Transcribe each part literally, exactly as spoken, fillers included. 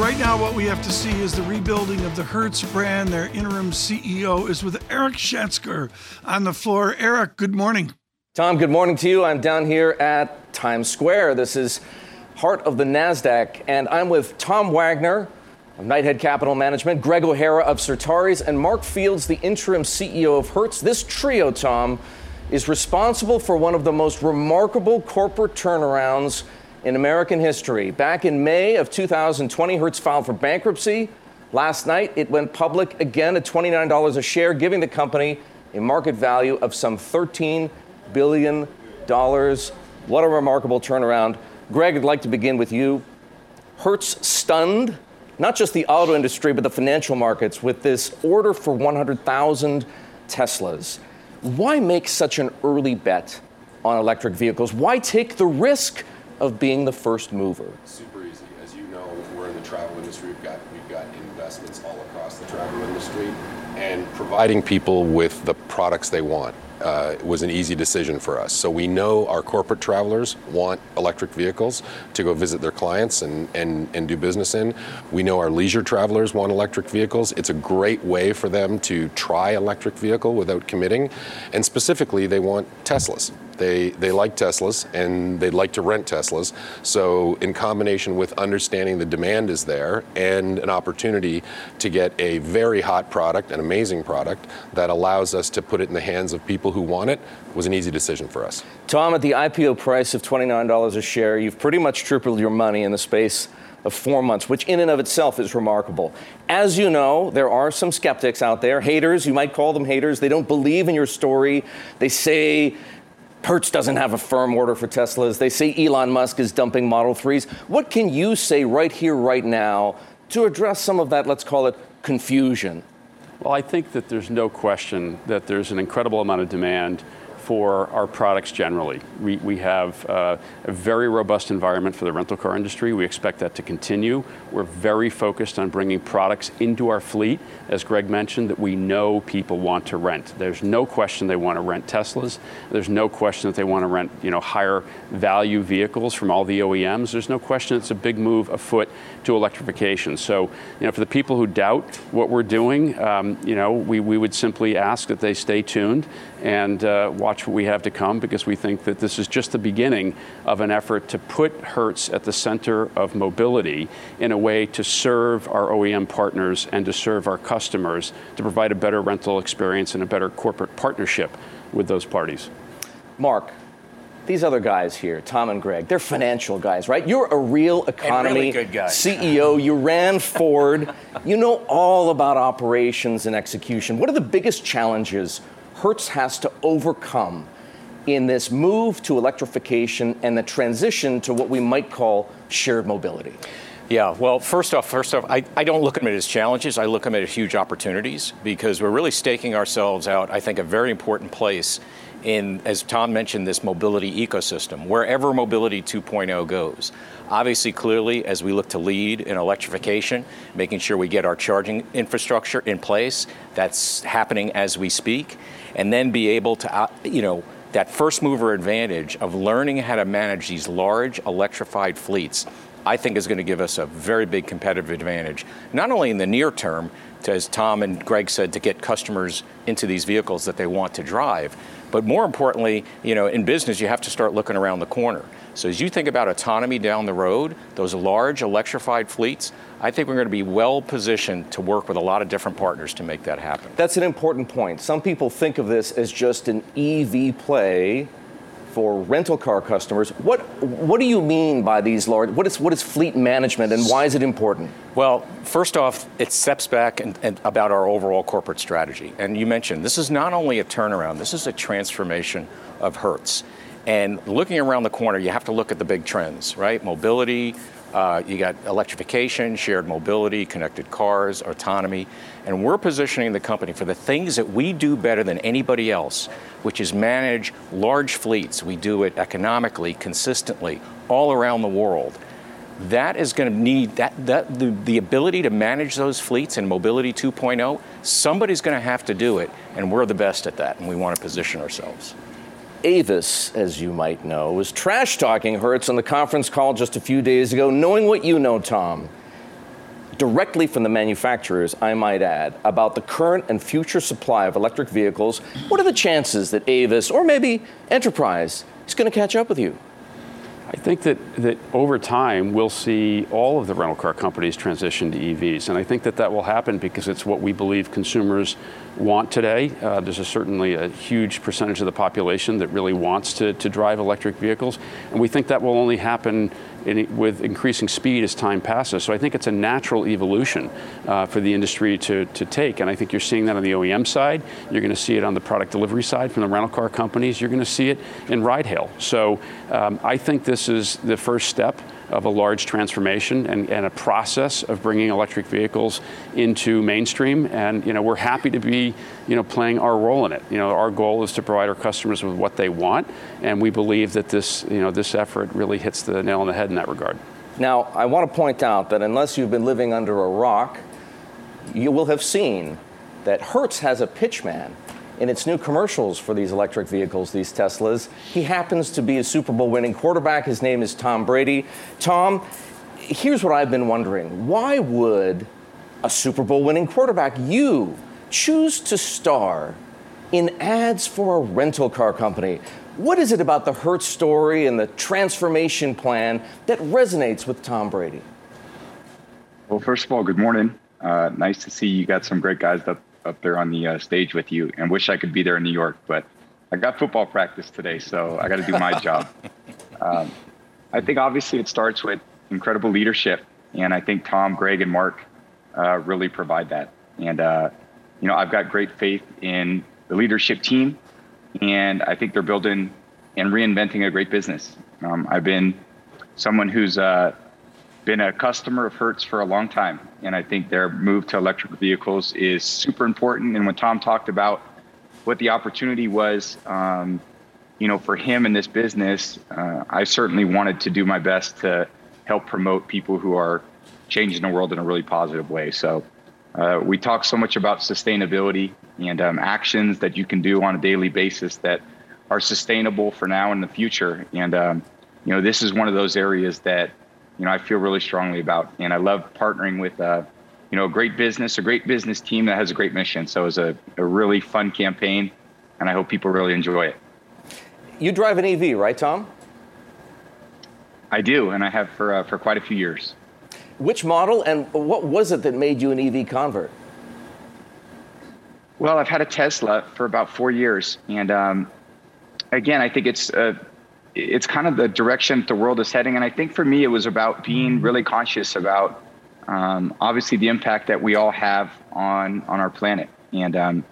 Right now, what we have to see is the rebuilding of the Hertz brand. Their interim C E O is with Eric Schatzker on the floor. Eric, good morning. Tom, good morning to you. I'm down here at Times Square. This is heart of the NASDAQ, and I'm with Tom Wagner of Knighthead Capital Management, Greg O'Hara of Certares, and Mark Fields, the interim C E O of Hertz. This trio, Tom, is responsible for one of the most remarkable corporate turnarounds in American history. Back in May of two thousand twenty, Hertz filed for bankruptcy. Last night, it went public again at twenty-nine dollars a share, giving the company a market value of some thirteen billion dollars. What a remarkable turnaround. Greg, I'd like to begin with you. Hertz stunned not just the auto industry, but the financial markets with this order for one hundred thousand Teslas. Why make such an early bet on electric vehicles? Why take the risk of being the first mover? Super easy. As you know, we're in the travel industry. We've got we've got investments all across the travel industry, and providing people with the products they want uh, was an easy decision for us. So we know our corporate travelers want electric vehicles to go visit their clients and, and, and do business in. We know our leisure travelers want electric vehicles. It's a great way for them to try electric vehicle without committing. And specifically, they want Teslas. They they like Teslas, and they'd like to rent Teslas. So in combination with understanding the demand is there and an opportunity to get a very hot product, an amazing product, that allows us to put it in the hands of people who want it, was an easy decision for us. Tom, at the I P O price of twenty-nine dollars a share, you've pretty much tripled your money in the space of four months, which in and of itself is remarkable. As you know, there are some skeptics out there, haters, you might call them haters. They don't believe in your story. They say Hertz doesn't have a firm order for Teslas. They say Elon Musk is dumping Model threes. What can you say right here, right now, to address some of that, let's call it, confusion? Well, I think that there's no question that there's an incredible amount of demand for our products generally. We, we have uh, a very robust environment for the rental car industry. We expect that to continue. We're very focused on bringing products into our fleet, as Greg mentioned, that we know people want to rent. There's no question they want to rent Teslas. There's no question that they want to rent, you know, higher value vehicles from all the O E Ms. There's no question it's a big move afoot to electrification. So, you know, for the people who doubt what we're doing, um, you know, we, we would simply ask that they stay tuned and uh, watch what we have to come, because we think that this is just the beginning of an effort to put Hertz at the center of mobility in a way to serve our O E M partners and to serve our customers, to provide a better rental experience and a better corporate partnership with those parties. Mark, these other guys here, Tom and Greg, they're financial guys, right? You're a real economy really good guy. C E O. You ran Ford. You know all about operations and execution. What are the biggest challenges Hertz has to overcome in this move to electrification and the transition to what we might call shared mobility? Yeah, well, first off, first off, I, I don't look at it as challenges. I look at it as huge opportunities, because we're really staking ourselves out, I think, a very important place in, as Tom mentioned, this mobility ecosystem, wherever Mobility two point oh goes. Obviously, clearly, as we look to lead in electrification, making sure we get our charging infrastructure in place, that's happening as we speak, and then be able to, you know, that first mover advantage of learning how to manage these large electrified fleets, I think is going to give us a very big competitive advantage, not only in the near term, to, as Tom and Greg said, to get customers into these vehicles that they want to drive, but more importantly, you know, in business, you have to start looking around the corner. So as you think about autonomy down the road, those large electrified fleets, I think we're going to be well positioned to work with a lot of different partners to make that happen. That's an important point. Some people think of this as just an E V play for rental car customers. What what do you mean by these large, what is what is fleet management and why is it important? Well, first off, it steps back and, and about our overall corporate strategy. And you mentioned, this is not only a turnaround, this is a transformation of Hertz. And looking around the corner, you have to look at the big trends, right? Mobility, Uh, you got electrification, shared mobility, connected cars, autonomy, and we're positioning the company for the things that we do better than anybody else, which is manage large fleets. We do it economically, consistently, all around the world. That is going to need that, that the, the ability to manage those fleets in Mobility two point oh. Somebody's going to have to do it, and we're the best at that, and we want to position ourselves. Avis, as you might know, was trash-talking Hertz on the conference call just a few days ago, knowing what you know, Tom, directly from the manufacturers, I might add, about the current and future supply of electric vehicles. What are the chances that Avis, or maybe Enterprise, is going to catch up with you? I think that, that over time, we'll see all of the rental car companies transition to E Vs. And I think that that will happen because it's what we believe consumers want today. Uh, there's a certainly a huge percentage of the population that really wants to, to drive electric vehicles. And we think that will only happen in, with increasing speed as time passes. So I think it's a natural evolution uh, for the industry to, to take. And I think you're seeing that on the O E M side. You're going to see it on the product delivery side from the rental car companies. You're going to see it in ride hail. So um, I think this This is the first step of a large transformation and, and a process of bringing electric vehicles into mainstream. And, you know, we're happy to be, you know, playing our role in it. You know, our goal is to provide our customers with what they want. And we believe that this, you know, this effort really hits the nail on the head in that regard. Now, I want to point out that unless you've been living under a rock, you will have seen that Hertz has a pitchman in its new commercials for these electric vehicles, these Teslas. He happens to be a Super Bowl winning quarterback. His name is Tom Brady. Tom, here's what I've been wondering. Why would a Super Bowl winning quarterback, you, choose to star in ads for a rental car company? What is it about the Hertz story and the transformation plan that resonates with Tom Brady? Well, first of all, good morning. Uh, nice to see you got some great guys up up there on the uh, stage with you, and wish I could be there in New York, but I got football practice today, so I got to do my job. Um, I think obviously it starts with incredible leadership, and I think Tom, Greg, and Mark uh, really provide that. And, uh, you know, I've got great faith in the leadership team, and I think they're building and reinventing a great business. Um, I've been someone who's uh, been a customer of Hertz for a long time. And I think their move to electric vehicles is super important. And when Tom talked about what the opportunity was, um, you know, for him in this business, uh, I certainly wanted to do my best to help promote people who are changing the world in a really positive way. So uh, we talk so much about sustainability and um, actions that you can do on a daily basis that are sustainable for now and the future. And, um, you know, this is one of those areas that you know, I feel really strongly about, and I love partnering with, uh, you know, a great business, a great business team that has a great mission. So it was a, a really fun campaign, and I hope people really enjoy it. You drive an E V, right, Tom? I do, and I have for uh, for quite a few years. Which model, and what was it that made you an E V convert? Well, I've had a Tesla for about four years, and um, again, I think it's uh, it's kind of the direction the world is heading. And I think for me, it was about being really conscious about, um, obviously the impact that we all have on, on our planet and, um,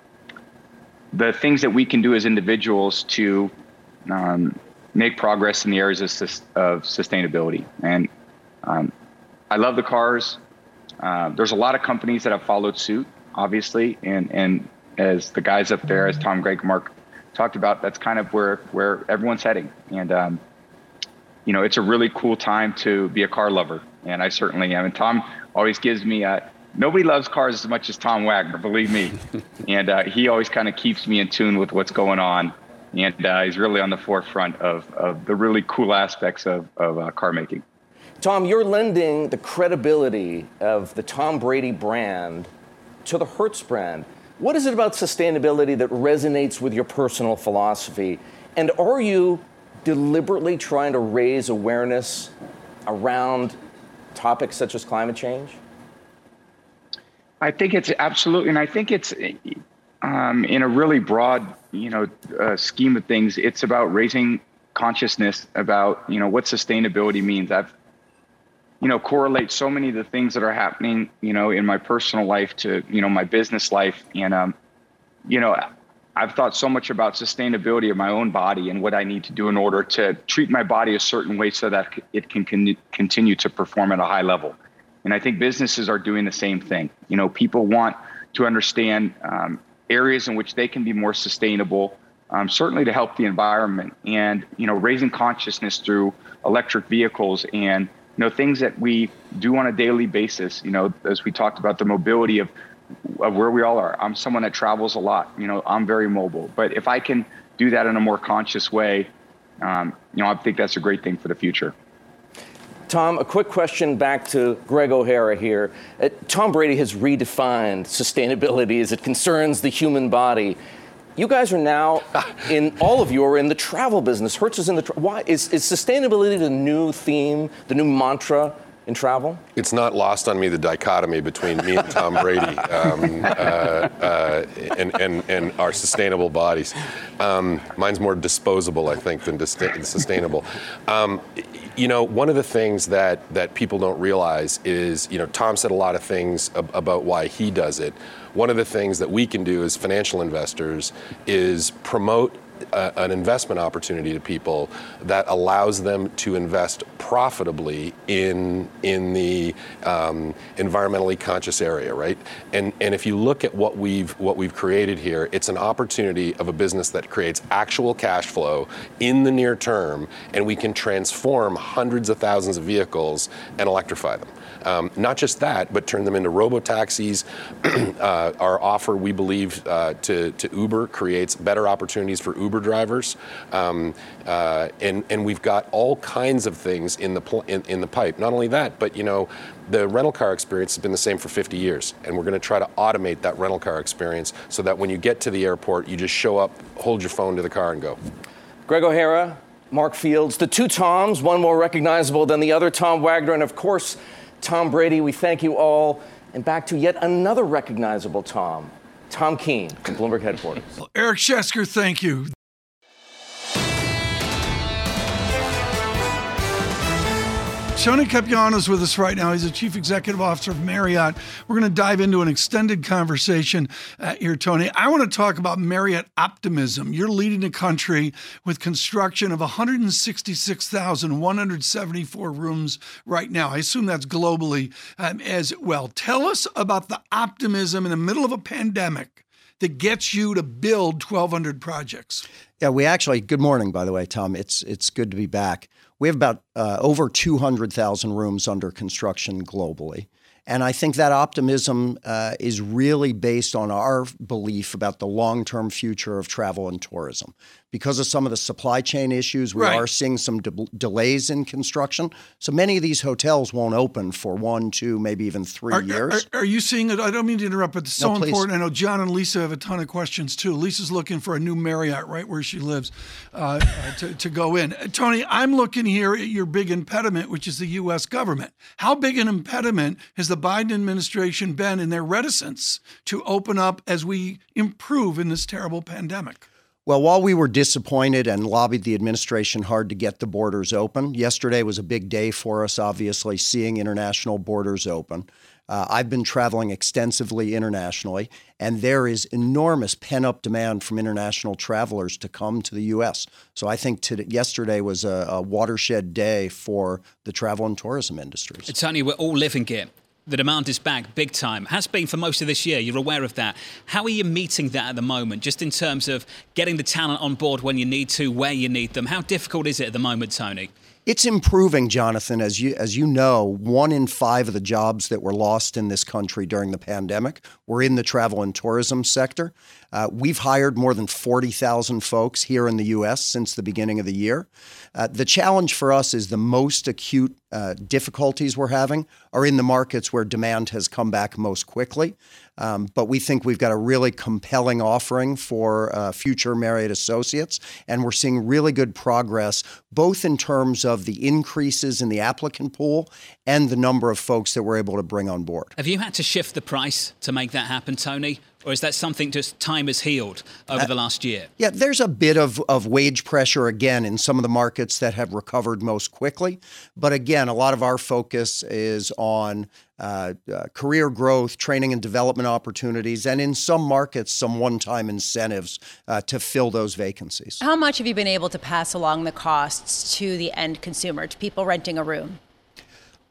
the things that we can do as individuals to, um, make progress in the areas of, of sustainability. And, um, I love the cars. Uh, there's a lot of companies that have followed suit, obviously. And, and as the guys up there, as Tom, Greg, Mark talked about, that's kind of where where everyone's heading. And um you know, it's a really cool time to be a car lover, and I certainly am. And Tom always gives me uh nobody loves cars as much as Tom Wagner, believe me. and uh he always kind of keeps me in tune with what's going on, and uh, he's really on the forefront of of the really cool aspects of of uh, car making. Tom, you're lending the credibility of the Tom Brady brand to the Hertz brand. What is it about sustainability that resonates with your personal philosophy? And are you deliberately trying to raise awareness around topics such as climate change? I think it's absolutely, and I think it's um, in a really broad, you know, uh, scheme of things, it's about raising consciousness about, you know, what sustainability means. I've, you know, correlate so many of the things that are happening, you know, in my personal life to, you know, my business life. And, um, you know, I've thought so much about sustainability of my own body and what I need to do in order to treat my body a certain way so that it can con- continue to perform at a high level. And I think businesses are doing the same thing. You know, people want to understand um, areas in which they can be more sustainable, um, certainly to help the environment, and, you know, raising consciousness through electric vehicles and, you know, things that we do on a daily basis. You know, as we talked about the mobility of of where we all are. I'm someone that travels a lot. You know, I'm very mobile. But if I can do that in a more conscious way, um, you know, I think that's a great thing for the future. Tom, a quick question back to Greg O'Hara here. Uh, Tom Brady has redefined sustainability as it concerns the human body. You guys are now, in all of you are in the travel business. Hertz is in the tra- why is is sustainability the new theme, the new mantra in travel? It's not lost on me, the dichotomy between me and Tom Brady um, uh, uh, and, and, and our sustainable bodies. Um, mine's more disposable, I think, than dis- sustainable. Um, you know, one of the things that, that people don't realize is, you know, Tom said a lot of things ab- about why he does it. One of the things that we can do as financial investors is promote A, an investment opportunity to people that allows them to invest profitably in in the um, environmentally conscious area, right? And and if you look at what we've what we've created here, it's an opportunity of a business that creates actual cash flow in the near term, and we can transform hundreds of thousands of vehicles and electrify them. Um, not just that, but turn them into robo-taxis. uh, our offer, we believe, uh, to, to Uber creates better opportunities for Uber drivers. Um, uh, and, and we've got all kinds of things in the pl- in, in the pipe. Not only that, but, you know, the rental car experience has been the same for fifty years, and we're going to try to automate that rental car experience so that when you get to the airport, you just show up, hold your phone to the car, and go. Greg O'Hara, Mark Fields, the two Toms, one more recognizable than the other, Tom Wagner, and, of course, Tom Brady. We thank you all. And back to yet another recognizable Tom, Tom Keene from Bloomberg headquarters. Well, Eric Shesker, thank you. Tony Capuano is with us right now. He's the Chief Executive Officer of Marriott. We're going to dive into an extended conversation uh, here, Tony. I want to talk about Marriott optimism. You're leading the country with construction of one hundred sixty-six thousand, one hundred seventy-four rooms right now. I assume that's globally um, as well. Tell us about the optimism in the middle of a pandemic that gets you to build twelve hundred projects. Yeah, we actually, good morning, by the way, Tom. It's, it's good to be back. We have about uh, over two hundred thousand rooms under construction globally. And I think that optimism uh, is really based on our belief about the long-term future of travel and tourism. Because of some of the supply chain issues, we right. are seeing some de- delays in construction. So many of these hotels won't open for one, two, maybe even three are, years. Are, are you seeing it? I don't mean to interrupt, but it's no, so please. important. I know John and Lisa have a ton of questions, too. Lisa's looking for a new Marriott right where she lives uh, to, to go in. Tony, I'm looking here at your big impediment, which is the U S government. How big an impediment has the Biden administration been in their reticence to open up as we improve in this terrible pandemic? Well, while we were disappointed and lobbied the administration hard to get the borders open, yesterday was a big day for us, obviously, seeing international borders open. Uh, I've been traveling extensively internationally, and there is enormous pent-up demand from international travelers to come to the U S. So I think today, yesterday was a, a watershed day for the travel and tourism industries. Tony, we're all living it. The demand is back big time, has been for most of this year. You're aware of that. How are you meeting that at the moment, just in terms of getting the talent on board when you need to, where you need them? How difficult is it at the moment, Tony? It's improving, Jonathan. As you as you know, one in five of the jobs that were lost in this country during the pandemic were in the travel and tourism sector. Uh, we've hired more than forty thousand folks here in the U S since the beginning of the year. Uh, the challenge for us is the most acute uh, difficulties we're having are in the markets where demand has come back most quickly. Um, but we think we've got a really compelling offering for uh, future Marriott associates, and we're seeing really good progress, both in terms of the increases in the applicant pool and the number of folks that we're able to bring on board. Have you had to shift the price to make that happen, Tony? Or is that something just time has healed over uh, the last year? Yeah, there's a bit of, of wage pressure, again, in some of the markets that have recovered most quickly. But again, a lot of our focus is on Uh, uh, career growth, training and development opportunities, and in some markets, some one-time incentives uh, to fill those vacancies. How much have you been able to pass along the costs to the end consumer, to people renting a room?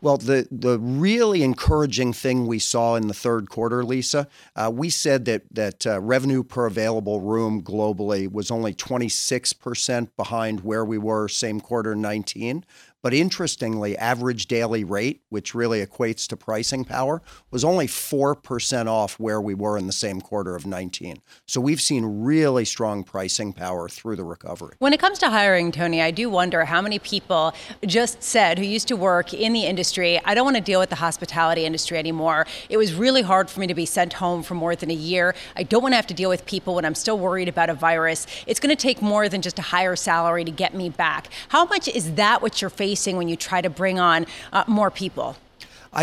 Well, the, the really encouraging thing we saw in the third quarter, Lisa, uh, we said that that uh, revenue per available room globally was only twenty-six percent behind where we were same quarter nineteen. But interestingly, average daily rate, which really equates to pricing power, was only four percent off where we were in the same quarter of nineteen. So we've seen really strong pricing power through the recovery. When it comes to hiring, Tony, I do wonder how many people just said who used to work in the industry, I don't want to deal with the hospitality industry anymore. It was really hard for me to be sent home for more than a year. I don't want to have to deal with people when I'm still worried about a virus. It's going to take more than just a higher salary to get me back. How much is that what you're facing when you try to bring on uh, more people?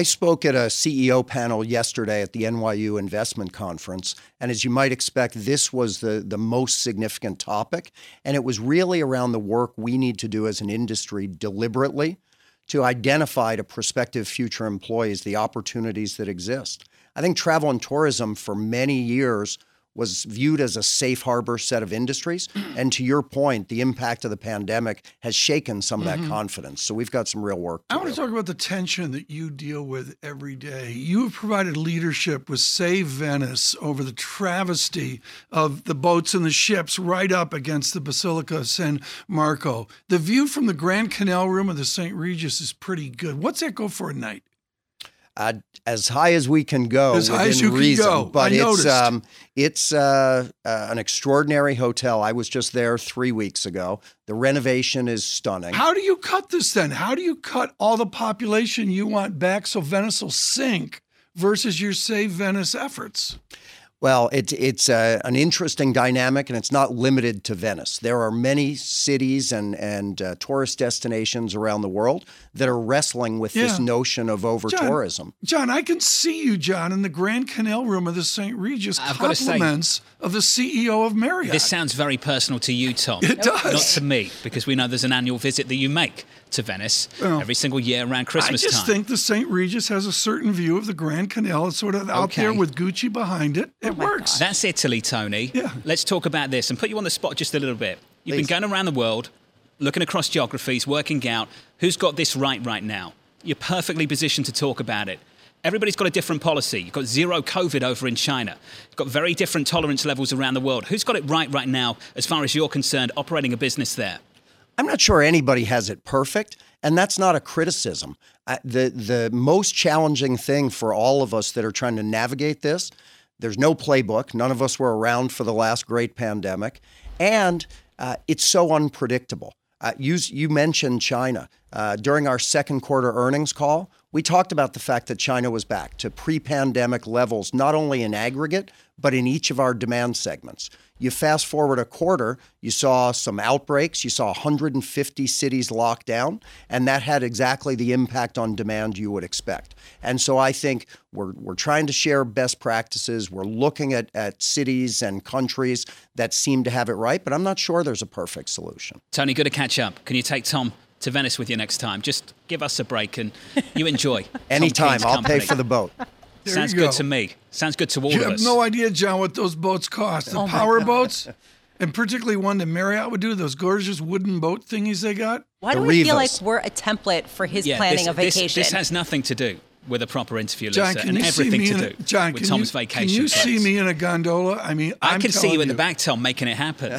I spoke at a C E O panel yesterday at the N Y U Investment Conference, and as you might expect, this was the, the most significant topic, and it was really around the work we need to do as an industry deliberately to identify to prospective future employees the opportunities that exist. I think travel and tourism for many years was viewed as a safe harbor set of industries. And to your point, the impact of the pandemic has shaken some of that mm-hmm. confidence. So we've got some real work to do. I want to talk about the tension that you deal with every day. You have provided leadership with Save Venice over the travesty of the boats and the ships right up against the Basilica of San Marco. The view from the Grand Canal room of the Saint Regis is pretty good. What's that go for a night? Uh, as high as we can go, as high as you reason. Can go. But I it's um, it's uh, uh, an extraordinary hotel. I was just there three weeks ago. The renovation is stunning. How do you cut this then? How do you cut all the population you want back so Venice will sink versus your Save Venice efforts? Well, it, it's uh, an interesting dynamic, and it's not limited to Venice. There are many cities and, and uh, tourist destinations around the world that are wrestling with yeah. this notion of over-tourism. John, John, I can see you, John, in the Grand Canal room of the Saint Regis. I've compliments got to say, of the C E O of Marriott. This sounds very personal to you, Tom. It does. Not to me, because we know there's an annual visit that you make to Venice well, every single year around Christmas time. I just time. think the Saint Regis has a certain view of the Grand Canal. It's sort of out okay. there with Gucci behind it. It oh works. God. That's Italy, Tony. Yeah. Let's talk about this and put you on the spot just a little bit. You've Please. been going around the world, looking across geographies, working out who's got this right right now. You're perfectly positioned to talk about it. Everybody's got a different policy. You've got zero COVID over in China. You've got very different tolerance levels around the world. Who's got it right right now as far as you're concerned operating a business there? I'm not sure anybody has it perfect, and that's not a criticism. Uh, the the most challenging thing for all of us that are trying to navigate this, there's no playbook. None of us were around for the last great pandemic, and uh, it's so unpredictable. Uh, you, you mentioned China. Uh, during our second quarter earnings call, we talked about the fact that China was back to pre-pandemic levels, not only in aggregate, but in each of our demand segments. You fast forward a quarter, you saw some outbreaks, you saw one hundred fifty cities locked down, and that had exactly the impact on demand you would expect. And so I think we're we're trying to share best practices. We're looking at, at cities and countries that seem to have it right, but I'm not sure there's a perfect solution. Tony, good to catch up. Can you take Tom to Venice with you next time? Just give us a break and you enjoy. Anytime, I'll company. pay for the boat. There Sounds go. good to me. Sounds good to all you of us. You have no idea, John, what those boats cost. The oh power boats, and particularly one that Marriott would do, those gorgeous wooden boat thingies they got. Why the do we Rivas. feel like we're a template for his yeah, planning this, a vacation? This, this has nothing to do with a proper interview, Lisa, John, and everything to do a, John, with Tom's you, vacation. Can you plans. see me in a gondola? I mean, I'm I can see you in you. the back, Tom, making it happen.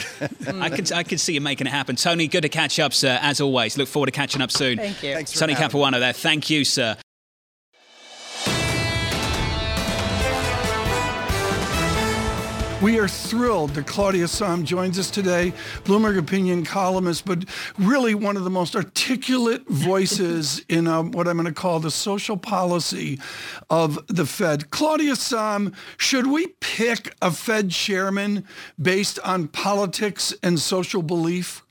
I can I can see you making it happen. Tony, good to catch up, sir, as always. Look forward to catching up soon. Thank you. Thanks for Tony Capuano there. Thank you, sir. We are thrilled that Claudia Sahm joins us today, Bloomberg opinion columnist, but really one of the most articulate voices in um, what I'm going to call the social policy of the Fed. Claudia Sahm, should we pick a Fed chairman based on politics and social belief?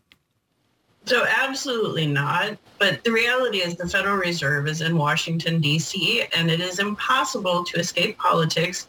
So absolutely not. But the reality is the Federal Reserve is in Washington, D C, and it is impossible to escape politics.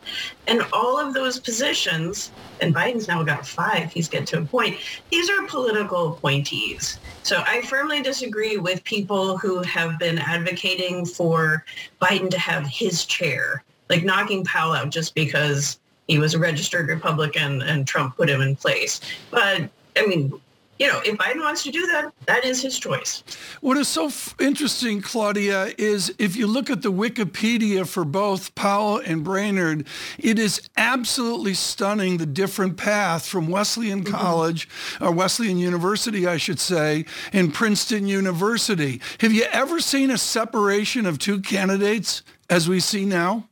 And all of those positions, and Biden's now got five, he's getting to a point, these are political appointees. So I firmly disagree with people who have been advocating for Biden to have his chair, like knocking Powell out just because he was a registered Republican and Trump put him in place. But, I mean... You know, if Biden wants to do that, that is his choice. What is so f- interesting, Claudia, is if you look at the Wikipedia for both Powell and Brainard, it is absolutely stunning the different path from Wesleyan mm-hmm. College, or Wesleyan University, I should say, and Princeton University. Have you ever seen a separation of two candidates as we see now?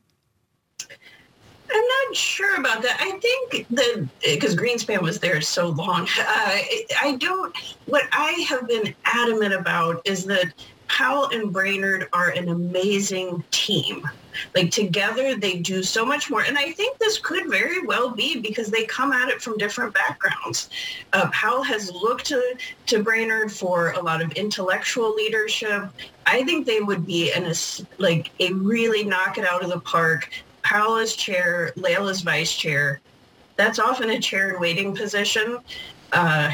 I'm not sure about that. I think that because Greenspan was there so long, uh, I don't, what I have been adamant about is that Powell and Brainard are an amazing team. Like together, they do so much more. And I think this could very well be because they come at it from different backgrounds. Uh, Powell has looked to, to Brainard for a lot of intellectual leadership. I think they would be in a, like a really knock it out of the park. Powell is chair, Lael is vice chair. That's often a chair in waiting position. Uh,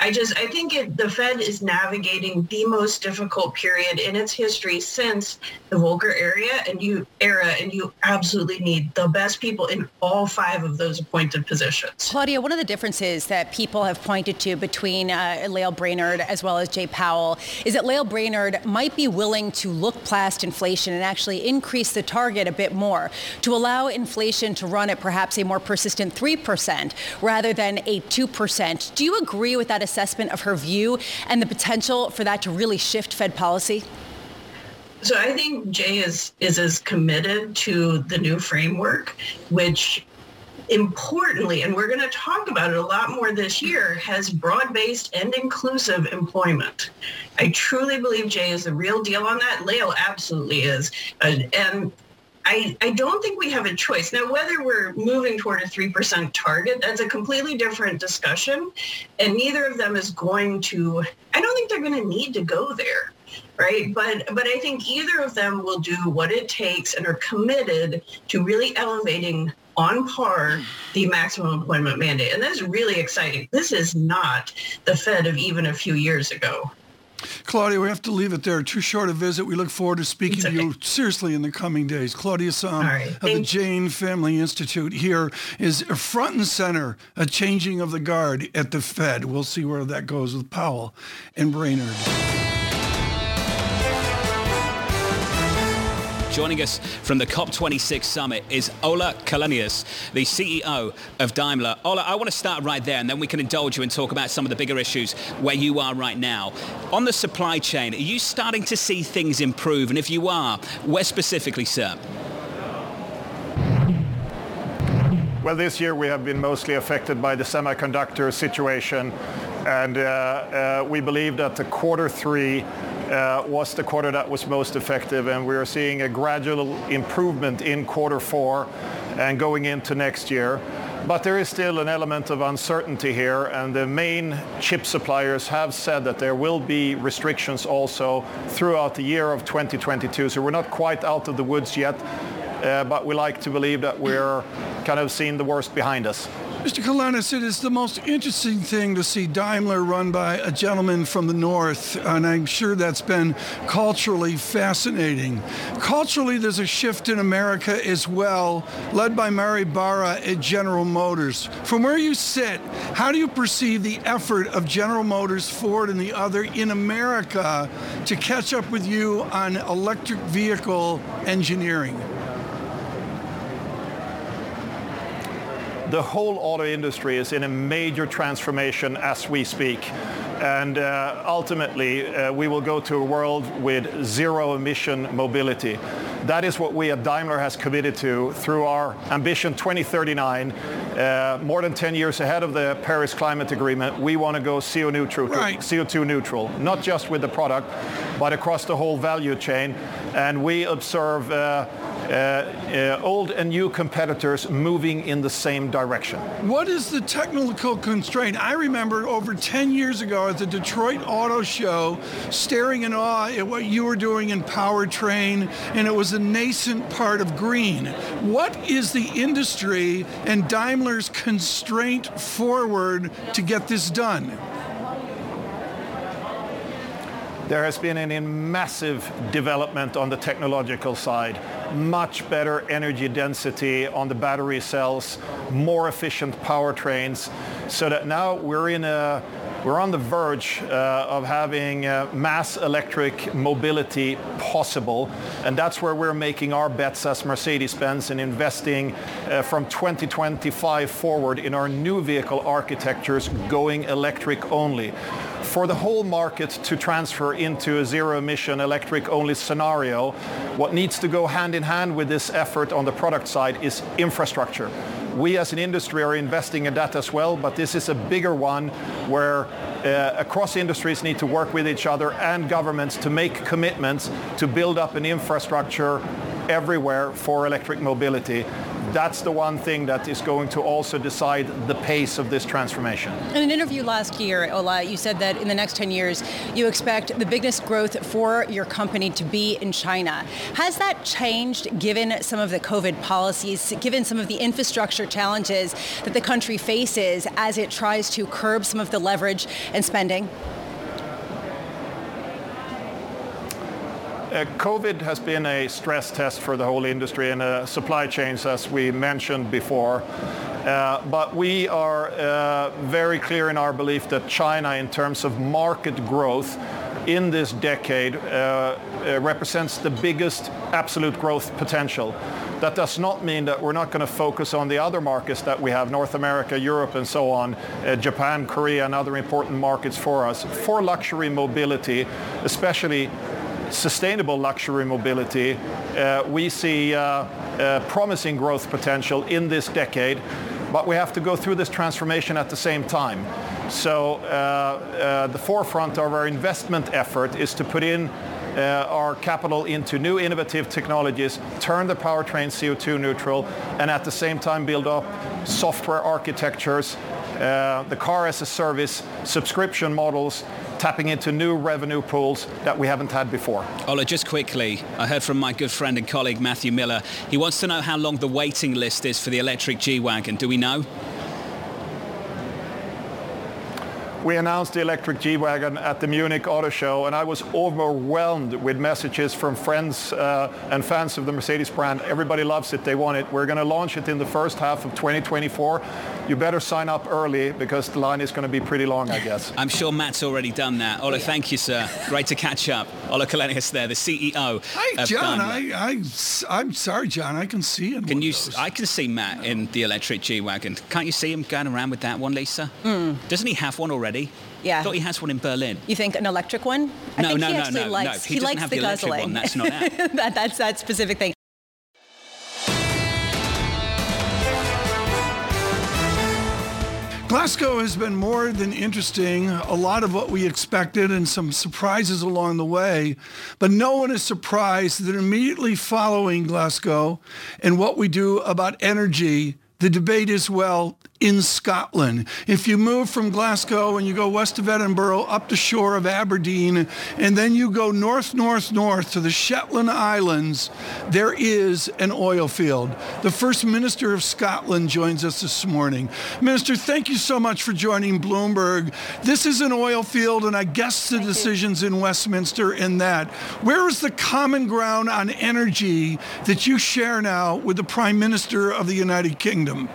I just, I think it, the Fed is navigating the most difficult period in its history since the Volcker era, and you era, and you absolutely need the best people in all five of those appointed positions. Claudia, one of the differences that people have pointed to between uh, Lael Brainard as well as Jay Powell is that Lael Brainard might be willing to look past inflation and actually increase the target a bit more to allow inflation to run at perhaps a more persistent three percent rather than a two percent. Do you agree with that assessment of her view and the potential for that to really shift Fed policy? So I think Jay is, is as committed to the new framework, which importantly, and we're going to talk about it a lot more this year, has broad-based and inclusive employment. I truly believe Jay is the real deal on that. Lael absolutely is. Uh, and I, I don't think we have a choice. Now, whether we're moving toward a three percent target, that's a completely different discussion. And neither of them is going to, I don't think they're going to need to go there, right? But but I think either of them will do what it takes and are committed to really elevating on par the maximum employment mandate. And that's really exciting. This is not the Fed of even a few years ago. Claudia, we have to leave it there. Too short a visit. We look forward to speaking okay. to you seriously in the coming days. Claudia Sahm right. of the Jane Family Institute here is front and center, a changing of the guard at the Fed. We'll see where that goes with Powell and Brainard. Joining us from the C O P twenty-six summit is Ola Kaellenius, the C E O of Daimler. Ola, I want to start right there, and then we can indulge you and talk about some of the bigger issues where you are right now. On the supply chain, are you starting to see things improve? And if you are, where specifically, sir? Well, this year we have been mostly affected by the semiconductor situation. And uh, uh, we believe that the quarter three uh, was the quarter that was most effective, and we are seeing a gradual improvement in quarter four and going into next year. But there is still an element of uncertainty here, and the main chip suppliers have said that there will be restrictions also throughout the year of twenty twenty-two. So we're not quite out of the woods yet, uh, but we like to believe that we're kind of seeing the worst behind us. Mister Kaellenius, it is the most interesting thing to see Daimler run by a gentleman from the north, and I'm sure that's been culturally fascinating. Culturally, there's a shift in America as well, led by Mary Barra at General Motors. From where you sit, how do you perceive the effort of General Motors, Ford, and the other in America to catch up with you on electric vehicle engineering? The whole auto industry is in a major transformation as we speak. And uh, ultimately, uh, we will go to a world with zero emission mobility. That is what we at Daimler has committed to through our Ambition twenty thirty-nine. Uh, more than ten years ahead of the Paris Climate Agreement, we want to go C O two neutral, right. C O two neutral, not just with the product, but across the whole value chain. And we observe uh, uh, uh, old and new competitors moving in the same direction. What is the technical constraint? I remember over ten years ago at the Detroit Auto Show, staring in awe at what you were doing in powertrain, and it was a nascent part of green. What is the industry and Daimler's constraint forward to get this done? There has been an massive development on the technological side. Much better energy density on the battery cells, more efficient powertrains, so that now we're in a We're on the verge uh, of having uh, mass electric mobility possible, and that's where we're making our bets as Mercedes-Benz and investing uh, from twenty twenty-five forward in our new vehicle architectures going electric only. For the whole market to transfer into a zero-emission electric-only scenario, what needs to go hand-in-hand with this effort on the product side is infrastructure. We as an industry are investing in that as well, but this is a bigger one where uh, across industries need to work with each other and governments to make commitments to build up an infrastructure everywhere for electric mobility. That's the one thing that is going to also decide the pace of this transformation. In an interview last year, Ola, you said that in the next ten years, you expect the biggest growth for your company to be in China. Has that changed given some of the COVID policies, given some of the infrastructure challenges that the country faces as it tries to curb some of the leverage and spending? Uh, COVID has been a stress test for the whole industry and uh, supply chains, as we mentioned before. Uh, but we are uh, very clear in our belief that China, in terms of market growth in this decade, uh, uh, represents the biggest absolute growth potential. That does not mean that we're not going to focus on the other markets that we have, North America, Europe, and so on, uh, Japan, Korea, and other important markets for us, for luxury mobility, especially sustainable luxury mobility. Uh, we see uh, uh, promising growth potential in this decade, but we have to go through this transformation at the same time. So uh, uh, the forefront of our investment effort is to put in Uh, our capital into new innovative technologies, turn the powertrain C O two neutral, and at the same time build up software architectures, uh, the car as a service, subscription models, tapping into new revenue pools that we haven't had before. Ola, just quickly, I heard from my good friend and colleague Matthew Miller. He wants to know how long the waiting list is for the electric G-Wagon. Do we know? We announced the electric G-Wagon at the Munich Auto Show, and I was overwhelmed with messages from friends uh, and fans of the Mercedes brand. Everybody loves it. They want it. We're going to launch it in the first half of twenty twenty-four. You better sign up early because the line is going to be pretty long, I guess. I'm sure Matt's already done that. Ola, thank you, sir. Great to catch up. Ola Kaellenius there, the C E O. Hi, John. I, I, I'm sorry, John. I can see him. Can you? I can see Matt in the electric G-Wagon. Can't you see him going around with that one, Lisa? Mm. Doesn't he have one already? Yeah. I thought he has one in Berlin. You think an electric one? I no, think no, he no, no, likes, no. He, he doesn't likes have the, the electric one. That's not that. that. That's that specific thing. Glasgow has been more than interesting, a lot of what we expected and some surprises along the way, but no one is surprised that immediately following Glasgow and what we do about energy, the debate is, well, in Scotland. If you move from Glasgow and you go west of Edinburgh, up the shore of Aberdeen, and then you go north, north, north to the Shetland Islands, there is an oil field. The First Minister of Scotland joins us this morning. Minister, thank you so much for joining Bloomberg. This is an oil field, and I guess the thank decisions you. in Westminster in that. Where is the common ground on energy that you share now with the Prime Minister of the United Kingdom?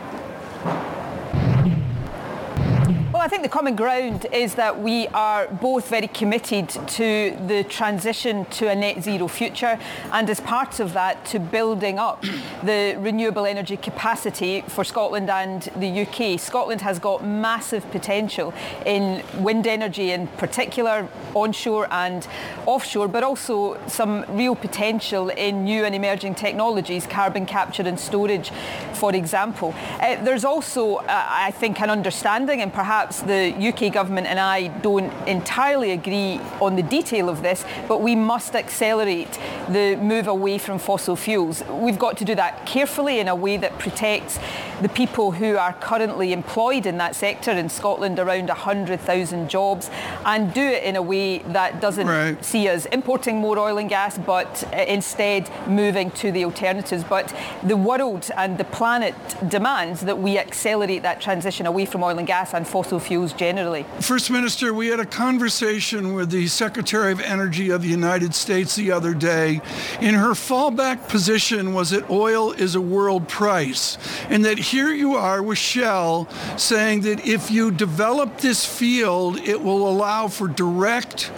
I think the common ground is that we are both very committed to the transition to a net zero future, and as part of that to building up the renewable energy capacity for Scotland and the U K. Scotland has got massive potential in wind energy in particular, onshore and offshore, but also some real potential in new and emerging technologies, carbon capture and storage, for example. Uh, there's also, uh, I think, an understanding, and perhaps the U K government and I don't entirely agree on the detail of this, but we must accelerate the move away from fossil fuels. We've got to do that carefully in a way that protects the people who are currently employed in that sector in Scotland, around one hundred thousand jobs, and do it in a way that doesn't right. see us importing more oil and gas, but instead moving to the alternatives. But the world and the planet demands that we accelerate that transition away from oil and gas and fossil fuels generally. First Minister, we had a conversation with the Secretary of Energy of the United States the other day, and her fallback position was that oil is a world price, and that here you are with Shell saying that if you develop this field, it will allow for direct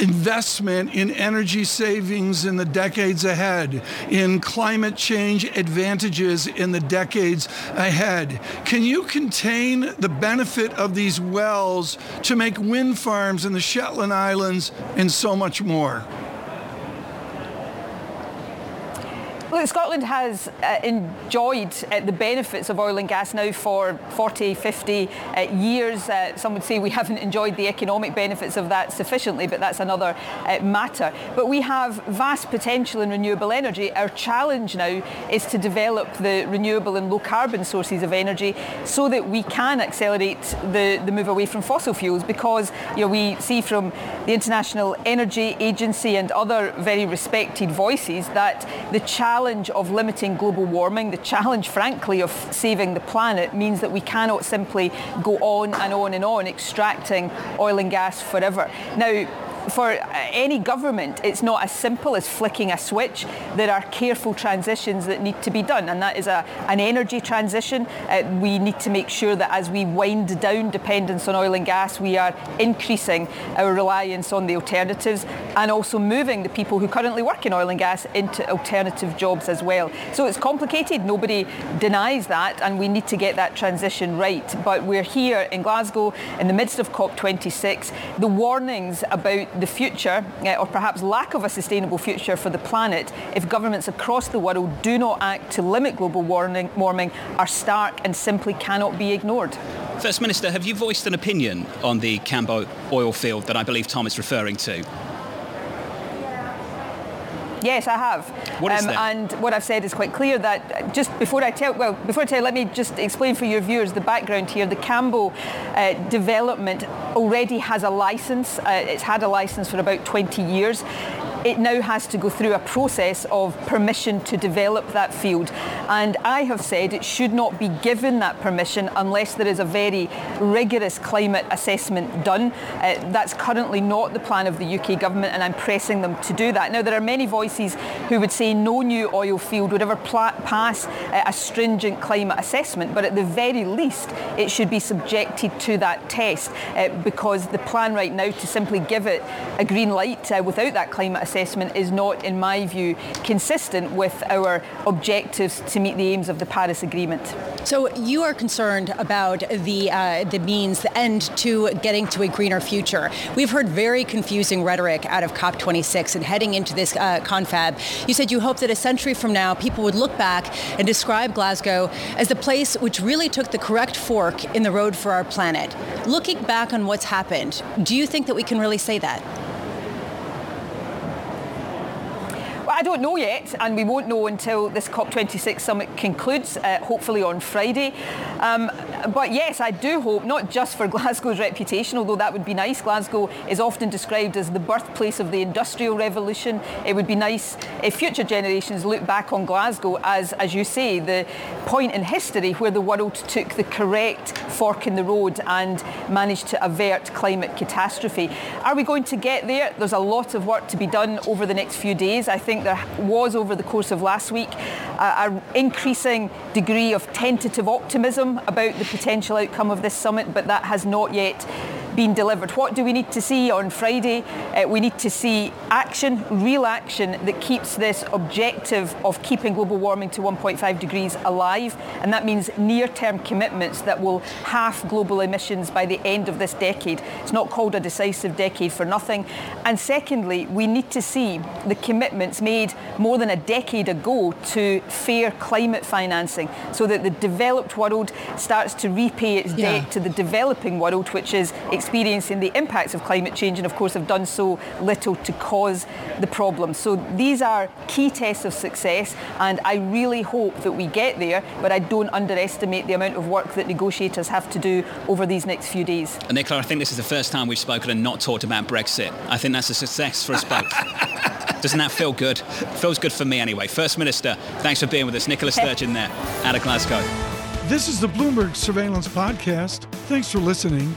investment in energy savings in the decades ahead, in climate change advantages in the decades ahead. Can you contain the benefit of these wells to make wind farms in the Shetland Islands and so much more? Look, Scotland has uh, enjoyed uh, the benefits of oil and gas now for forty, fifty uh, years. Uh, some would say we haven't enjoyed the economic benefits of that sufficiently, but that's another uh, matter. But we have vast potential in renewable energy. Our challenge now is to develop the renewable and low-carbon sources of energy so that we can accelerate the, the move away from fossil fuels, because you know, we see from the International Energy Agency and other very respected voices that the challenge The challenge of limiting global warming, the challenge, frankly, of saving the planet means that we cannot simply go on and on and on extracting oil and gas forever. Now, for any government, it's not as simple as flicking a switch. There are careful transitions that need to be done, and that is a, an energy transition. Uh, we need to make sure that as we wind down dependence on oil and gas, we are increasing our reliance on the alternatives, and also moving the people who currently work in oil and gas into alternative jobs as well. So it's complicated, nobody denies that, and we need to get that transition right. But we're here in Glasgow in the midst of COP twenty-six. The warnings about the future, or perhaps lack of a sustainable future for the planet, if governments across the world do not act to limit global warming, are stark and simply cannot be ignored. First Minister, have you voiced an opinion on the Cambo oil field that I believe Tom is referring to? Yes, I have. What is um, that? And what I've said is quite clear that just before I tell, well, before I tell, let me just explain for your viewers the background here. The Cambo uh, development already has a licence. Uh, it's had a licence for about twenty years. It now has to go through a process of permission to develop that field. And I have said it should not be given that permission unless there is a very rigorous climate assessment done. Uh, that's currently not the plan of the U K government, and I'm pressing them to do that. Now, there are many voices who would say no new oil field would ever pla- pass uh, a stringent climate assessment, but at the very least, it should be subjected to that test, uh, because the plan right now to simply give it a green light uh, without that climate assessment assessment is not, in my view, consistent with our objectives to meet the aims of the Paris Agreement. So you are concerned about the uh, the means, the end to getting to a greener future. We've heard very confusing rhetoric out of COP twenty-six and heading into this uh, confab. You said you hope that a century from now, people would look back and describe Glasgow as the place which really took the correct fork in the road for our planet. Looking back on what's happened, do you think that we can really say that? I don't know yet, and we won't know until this COP twenty-six summit concludes, uh, hopefully on Friday. Um, but yes, I do hope, not just for Glasgow's reputation, although that would be nice. Glasgow is often described as the birthplace of the Industrial Revolution. It would be nice if future generations look back on Glasgow as, as you say, the point in history where the world took the correct fork in the road and managed to avert climate catastrophe. Are we going to get there? There's a lot of work to be done over the next few days. I think there there was over the course of last week uh, an increasing degree of tentative optimism about the potential outcome of this summit, but that has not yet been delivered. What do we need to see on Friday? Uh, we need to see action, real action, that keeps this objective of keeping global warming to one point five degrees alive, and that means near-term commitments that will halve global emissions by the end of this decade. It's not called a decisive decade for nothing. And secondly, we need to see the commitments made more than a decade ago to fair climate financing, so that the developed world starts to repay its yeah. debt to the developing world, which is experiencing the impacts of climate change and, of course, have done so little to cause the problem. So these are key tests of success, and I really hope that we get there, but I don't underestimate the amount of work that negotiators have to do over these next few days. And Nicola, I think this is the first time we've spoken and not talked about Brexit. I think that's a success for us both. Doesn't that feel good? Feels good for me anyway. First Minister, thanks for being with us. Nicola Sturgeon there out of Glasgow. This is the Bloomberg Surveillance Podcast. Thanks for listening.